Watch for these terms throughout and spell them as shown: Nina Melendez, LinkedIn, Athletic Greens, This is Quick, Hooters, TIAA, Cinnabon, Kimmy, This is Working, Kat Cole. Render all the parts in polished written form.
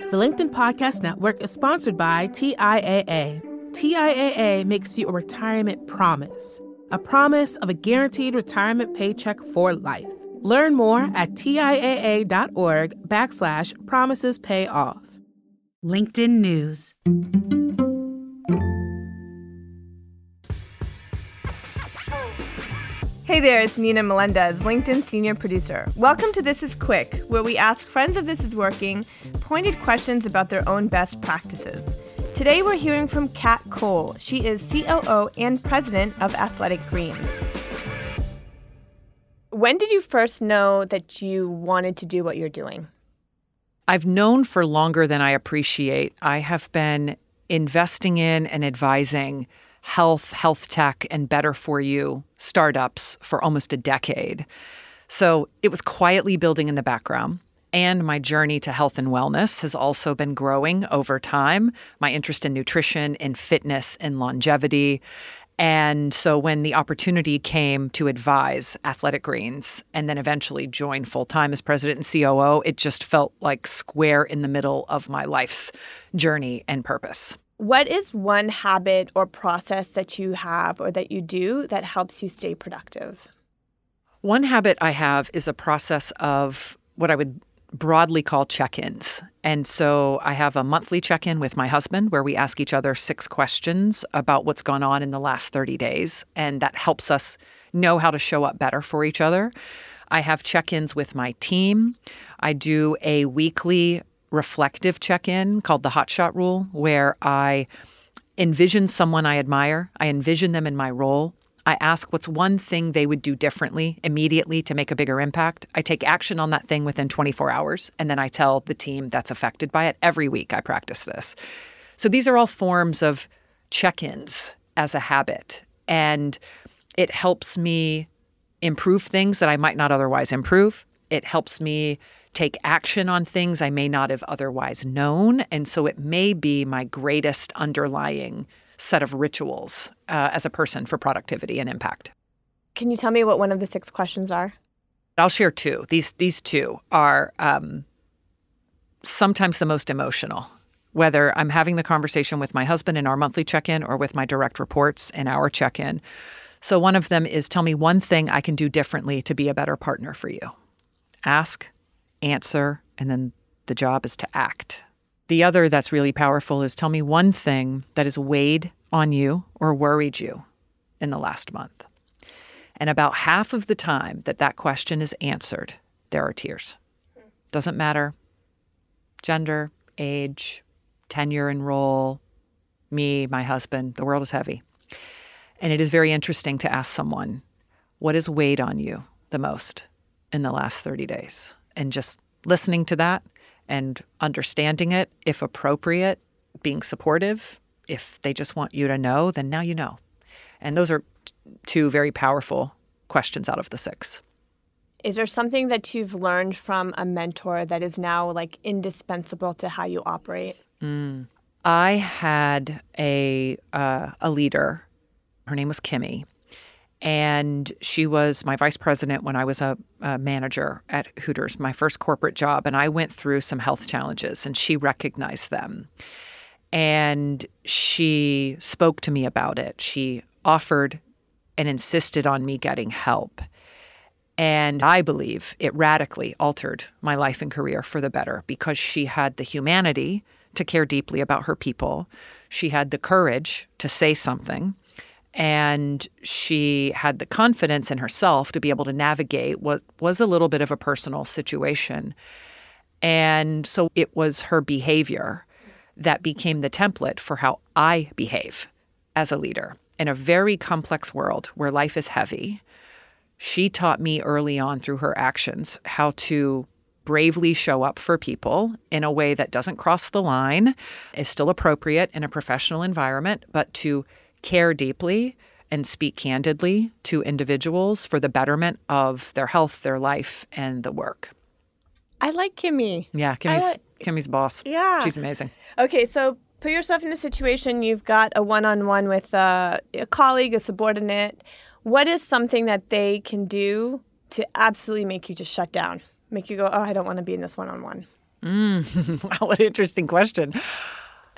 The LinkedIn Podcast Network is sponsored by TIAA. TIAA makes you a retirement promise, a promise of a guaranteed retirement paycheck for life. Learn more at TIAA.org/promisespayoff. LinkedIn News. Hey there, it's Nina Melendez, LinkedIn Senior Producer. Welcome to This is Quick, where we ask friends of This is Working pointed questions about their own best practices. Today we're hearing from Kat Cole. She is COO and president of Athletic Greens. When did you first know that you wanted to do what you're doing? I've known for longer than I appreciate. I have been investing in and advising health tech, and better-for-you startups for almost a decade. So it was quietly building in the background. And my journey to health and wellness has also been growing over time, my interest in nutrition and fitness and longevity. And so when the opportunity came to advise Athletic Greens and then eventually join full-time as president and COO, it just felt like square in the middle of my life's journey and purpose. What is one habit or process that you have or that you do that helps you stay productive? One habit I have is a process of what I would broadly call check-ins. And so I have a monthly check-in with my husband where we ask each other 6 questions about what's gone on in the last 30 days. And that helps us know how to show up better for each other. I have check-ins with my team. I do a weekly reflective check-in called the hotshot rule, where I envision someone I admire. I envision them in my role. I ask what's one thing they would do differently immediately to make a bigger impact. I take action on that thing within 24 hours, and then I tell the team that's affected by it. Every week I practice this. So these are all forms of check-ins as a habit, and it helps me improve things that I might not otherwise improve. It helps me take action on things I may not have otherwise known. And so it may be my greatest underlying set of rituals as a person for productivity and impact. Can you tell me what one of the 6 questions are? I'll share 2. These 2 are sometimes the most emotional, whether I'm having the conversation with my husband in our monthly check-in or with my direct reports in our check-in. So one of them is, tell me one thing I can do differently to be a better partner for you. Ask, answer, and then the job is to act. The other that's really powerful is, tell me one thing that has weighed on you or worried you in the last month. And about half of the time that question is answered, there are tears. Doesn't matter gender, age, tenure and role, me, my husband, the world is heavy. And it is very interesting to ask someone, what has weighed on you the most in the last 30 days? And just listening to that and understanding it, if appropriate, being supportive. If they just want you to know, then now you know. And those are 2 very powerful questions out of the 6. Is there something that you've learned from a mentor that is now like indispensable to how you operate? I had a leader. Her name was Kimmy. And she was my vice president when I was a manager at Hooters, my first corporate job. And I went through some health challenges, and she recognized them. And she spoke to me about it. She offered and insisted on me getting help. And I believe it radically altered my life and career for the better, because she had the humanity to care deeply about her people. She had the courage to say something. And she had the confidence in herself to be able to navigate what was a little bit of a personal situation. And so it was her behavior that became the template for how I behave as a leader in a very complex world where life is heavy. She taught me early on through her actions how to bravely show up for people in a way that doesn't cross the line, is still appropriate in a professional environment, but to care deeply and speak candidly to individuals for the betterment of their health, their life, and the work. I like Kimmy. Yeah, Kimmy's boss. Yeah. She's amazing. Okay, so put yourself in a situation. You've got a one-on-one with a colleague, a subordinate. What is something that they can do to absolutely make you just shut down, make you go, oh, I don't want to be in this one-on-one? Wow, what an interesting question.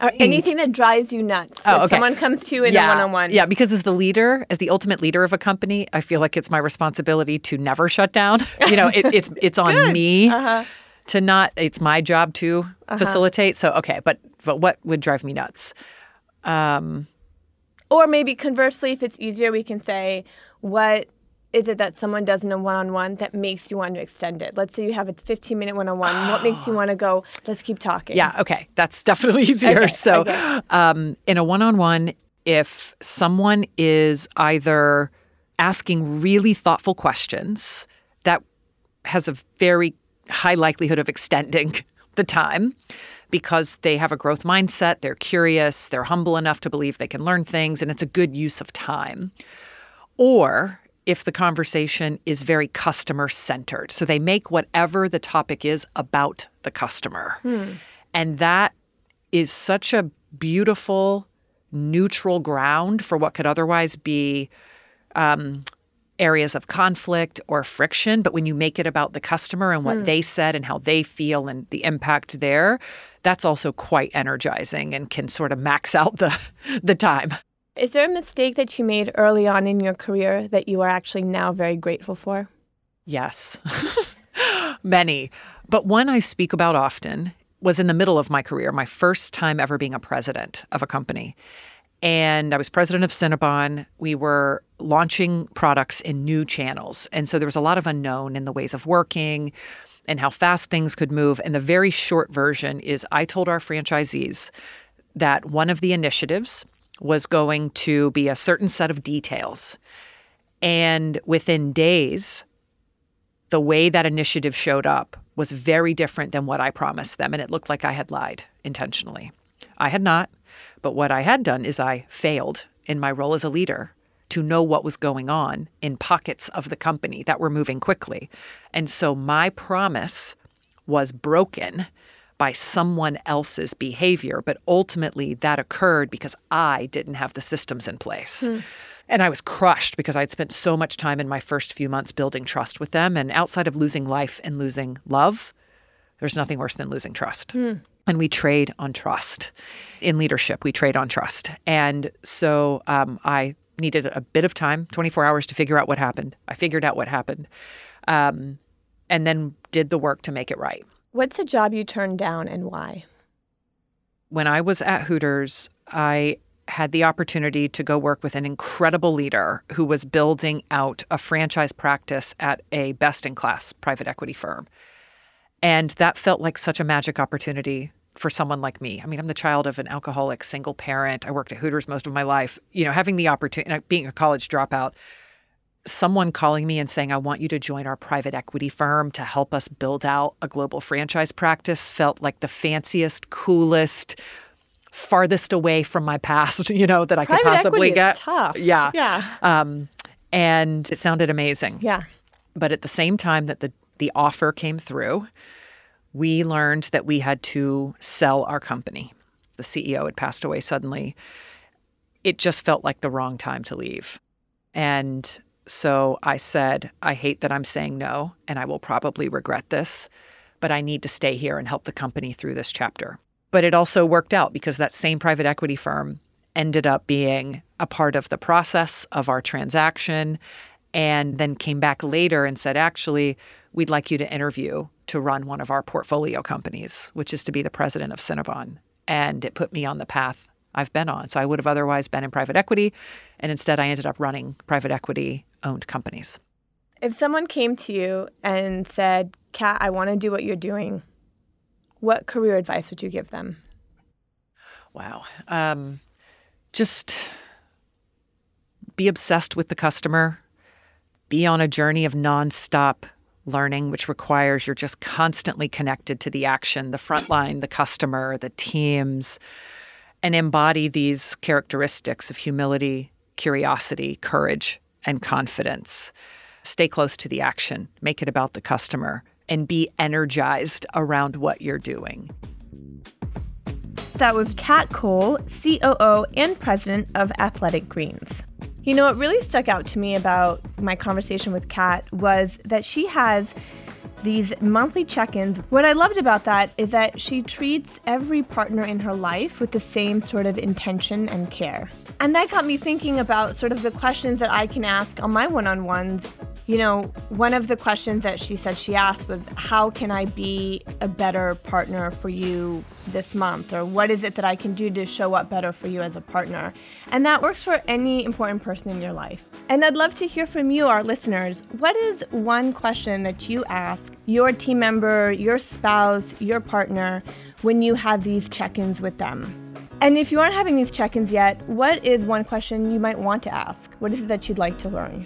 Anything that drives you nuts. Oh, okay. If someone comes to you in a one-on-one. Yeah, because as the leader, as the ultimate leader of a company, I feel like it's my responsibility to never shut down. You know, it's on me to not. It's my job to facilitate. So okay, but what would drive me nuts? Or maybe conversely, if it's easier, we can say, what is it that someone does in a one-on-one that makes you want to extend it? Let's say you have a 15-minute one-on-one. What makes you want to go, let's keep talking? Yeah, okay. That's definitely easier. Okay, so in a one-on-one, if someone is either asking really thoughtful questions, that has a very high likelihood of extending the time, because they have a growth mindset, they're curious, they're humble enough to believe they can learn things, and it's a good use of time. Or if the conversation is very customer-centered. So they make whatever the topic is about the customer. And that is such a beautiful, neutral ground for what could otherwise be areas of conflict or friction. But when you make it about the customer and what they said and how they feel and the impact there, that's also quite energizing and can sort of max out the time. Is there a mistake that you made early on in your career that you are actually now very grateful for? Yes, many. But one I speak about often was in the middle of my career, my first time ever being a president of a company. And I was president of Cinnabon. We were launching products in new channels. And so there was a lot of unknown in the ways of working and how fast things could move. And the very short version is I told our franchisees that one of the initiatives was going to be a certain set of details. And within days, the way that initiative showed up was very different than what I promised them. And it looked like I had lied intentionally. I had not. But what I had done is I failed in my role as a leader to know what was going on in pockets of the company that were moving quickly. And so my promise was broken by someone else's behavior. But ultimately, that occurred because I didn't have the systems in place. And I was crushed because I'd spent so much time in my first few months building trust with them. And outside of losing life and losing love, there's nothing worse than losing trust. And we trade on trust. In leadership, we trade on trust. And so I needed a bit of time, 24 hours, to figure out what happened. I figured out what happened and then did the work to make it right. What's a job you turned down and why? When I was at Hooters, I had the opportunity to go work with an incredible leader who was building out a franchise practice at a best-in-class private equity firm. And that felt like such a magic opportunity for someone like me. I mean, I'm the child of an alcoholic single parent. I worked at Hooters most of my life. You know, having the opportunity, being a college dropout, someone calling me and saying, I want you to join our private equity firm to help us build out a global franchise practice felt like the fanciest, coolest, farthest away from my past, you know, that I could possibly get. Private equity is tough. Yeah. And it sounded amazing. Yeah. But at the same time that the offer came through, we learned that we had to sell our company. The CEO had passed away suddenly. It just felt like the wrong time to leave. And so I said, I hate that I'm saying no, and I will probably regret this, but I need to stay here and help the company through this chapter. But it also worked out because that same private equity firm ended up being a part of the process of our transaction, and then came back later and said, actually, we'd like you to interview to run one of our portfolio companies, which is to be the president of Cinnabon. And it put me on the path I've been on. So I would have otherwise been in private equity. And instead, I ended up running private equity-owned companies. If someone came to you and said, Kat, I want to do what you're doing, what career advice would you give them? Wow. Just be obsessed with the customer. Be on a journey of nonstop learning, which requires you're just constantly connected to the action, the front line, the customer, the teams, and embody these characteristics of humility, curiosity, courage, and confidence. Stay close to the action, make it about the customer, and be energized around what you're doing. That was Kat Cole, COO and president of Athletic Greens. You know, what really stuck out to me about my conversation with Kat was that she has these monthly check-ins. What I loved about that is that she treats every partner in her life with the same sort of intention and care. And that got me thinking about sort of the questions that I can ask on my one-on-ones. You know, one of the questions that she said she asked was, how can I be a better partner for you this month? Or what is it that I can do to show up better for you as a partner? And that works for any important person in your life. And I'd love to hear from you, our listeners. What is one question that you ask your team member, your spouse, your partner when you have these check-ins with them? And if you aren't having these check-ins yet, what is one question you might want to ask? What is it that you'd like to learn?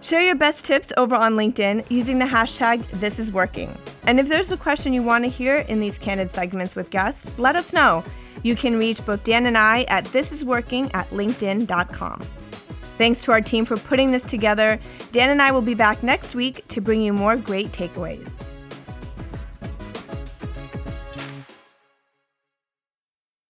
Share your best tips over on LinkedIn using the hashtag #ThisIsWorking. And if there's a question you want to hear in these candid segments with guests, let us know. You can reach both Dan and I at thisisworking@linkedin.com. Thanks to our team for putting this together. Dan and I will be back next week to bring you more great takeaways.